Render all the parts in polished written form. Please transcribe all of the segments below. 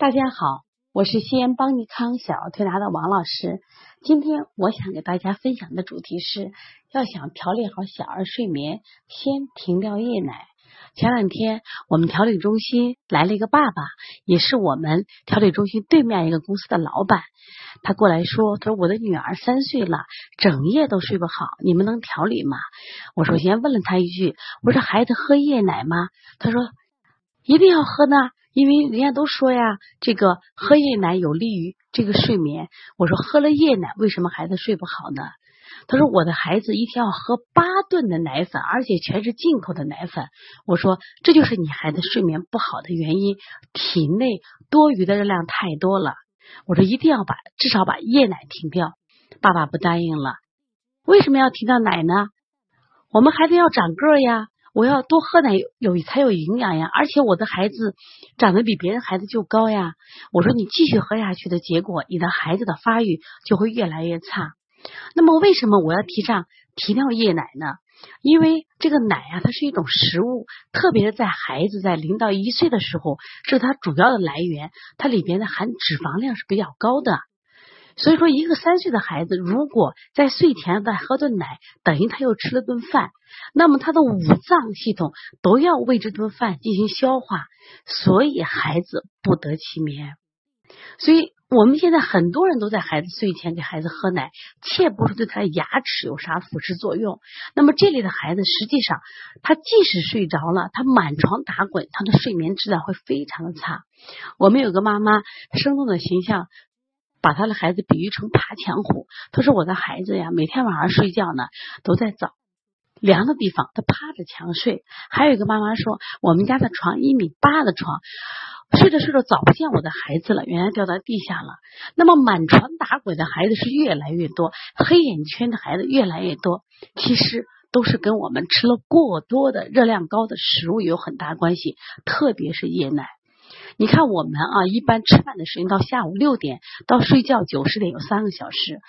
大家好，我是西安邦尼康小儿推拿的王老师。今天我想给大家分享的主题是，要想调理好小儿睡眠，先停掉夜奶。前两天我们调理中心来了一个爸爸，也是我们调理中心对面一个公司的老板。他过来说，他说我的女儿3岁了，整夜都睡不好，你们能调理吗？我首先问了他一句，我说孩子喝夜奶吗？他说一定要喝呢，因为人家都说呀，这个喝夜奶有利于这个睡眠。我说喝了夜奶为什么孩子睡不好呢？他说我的孩子一天要喝8顿的奶粉，而且全是进口的奶粉。我说这就是你孩子睡眠不好的原因，体内多余的热量太多了。我说一定要至少把夜奶停掉。爸爸不答应了。为什么要停掉奶呢？我们孩子要长个呀，我要多喝奶才有营养呀，而且我的孩子长得比别人孩子就高呀。我说你继续喝下去的结果，你的孩子的发育就会越来越差。那么为什么我要提倡提掉夜奶呢？因为这个奶啊，它是一种食物，特别是在孩子在0到1岁的时候，是它主要的来源，它里边的含脂肪量是比较高的。所以说一个3岁的孩子，如果在睡前再喝顿奶，等于他又吃了顿饭，那么他的五脏系统都要为这顿饭进行消化，所以孩子不得其眠。所以我们现在很多人都在孩子睡前给孩子喝奶，切不是对他的牙齿有啥腐蚀作用。那么这类的孩子实际上他即使睡着了，他满床打滚，他的睡眠质量会非常的差。我们有个妈妈生动的形象把他的孩子比喻成爬墙虎，他说我的孩子呀，每天晚上睡觉呢都在找凉的地方，他趴着墙睡。还有一个妈妈说，我们家的床1.8米的床，睡着睡着找不见我的孩子了，原来掉到地下了。那么满床打滚的孩子是越来越多，黑眼圈的孩子越来越多，其实都是跟我们吃了过多的热量高的食物有很大关系，特别是夜奶。你看我们啊，一般吃饭的时间到下午6点，到睡觉9、10点有3个小时，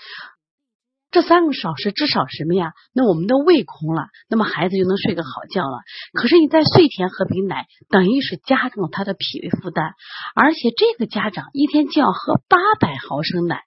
这3个小时至少什么呀？那我们的胃空了，那么孩子就能睡个好觉了。可是你在睡前喝瓶奶，等于是加重了他的脾胃负担，而且这个家长一天就要喝800毫升奶。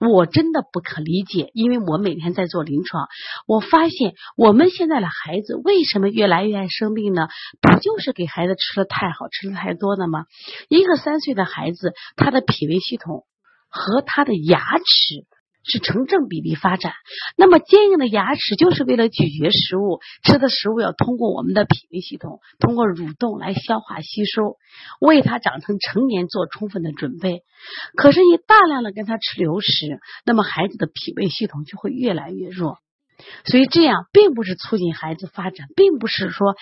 我真的不可理解，因为我每天在做临床，我发现我们现在的孩子为什么越来越爱生病呢？不就是给孩子吃的太好，吃的太多了吗？一个3岁的孩子，他的脾胃系统和他的牙齿是成正比例发展，那么坚硬的牙齿就是为了咀嚼食物，吃的食物要通过我们的脾胃系统，通过蠕动来消化吸收，为他长成成年做充分的准备。可是你大量的跟他吃流食，那么孩子的脾胃系统就会越来越弱。所以这样并不是促进孩子发展，并不是说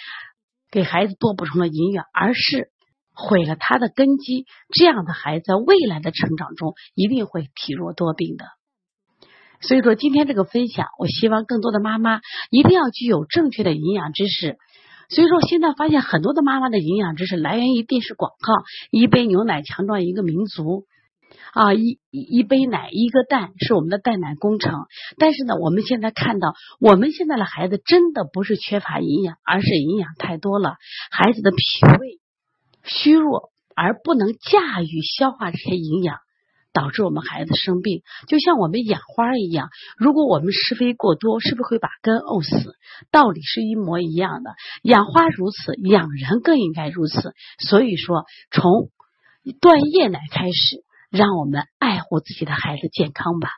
给孩子多补充了营养，而是毁了他的根基。这样的孩子在未来的成长中一定会体弱多病的。所以说今天这个分享，我希望更多的妈妈一定要具有正确的营养知识。所以说现在发现很多的妈妈的营养知识来源于电视广告，一杯牛奶强壮一个民族啊，一杯奶一个蛋是我们的蛋奶工程。但是呢，我们现在看到我们现在的孩子真的不是缺乏营养，而是营养太多了，孩子的脾胃虚弱而不能驾驭消化这些营养，导致我们孩子生病。就像我们养花一样，如果我们施肥过多，是不是会把根沤死？道理是一模一样的，养花如此，养人更应该如此。所以说从断夜奶开始，让我们爱护自己的孩子健康吧。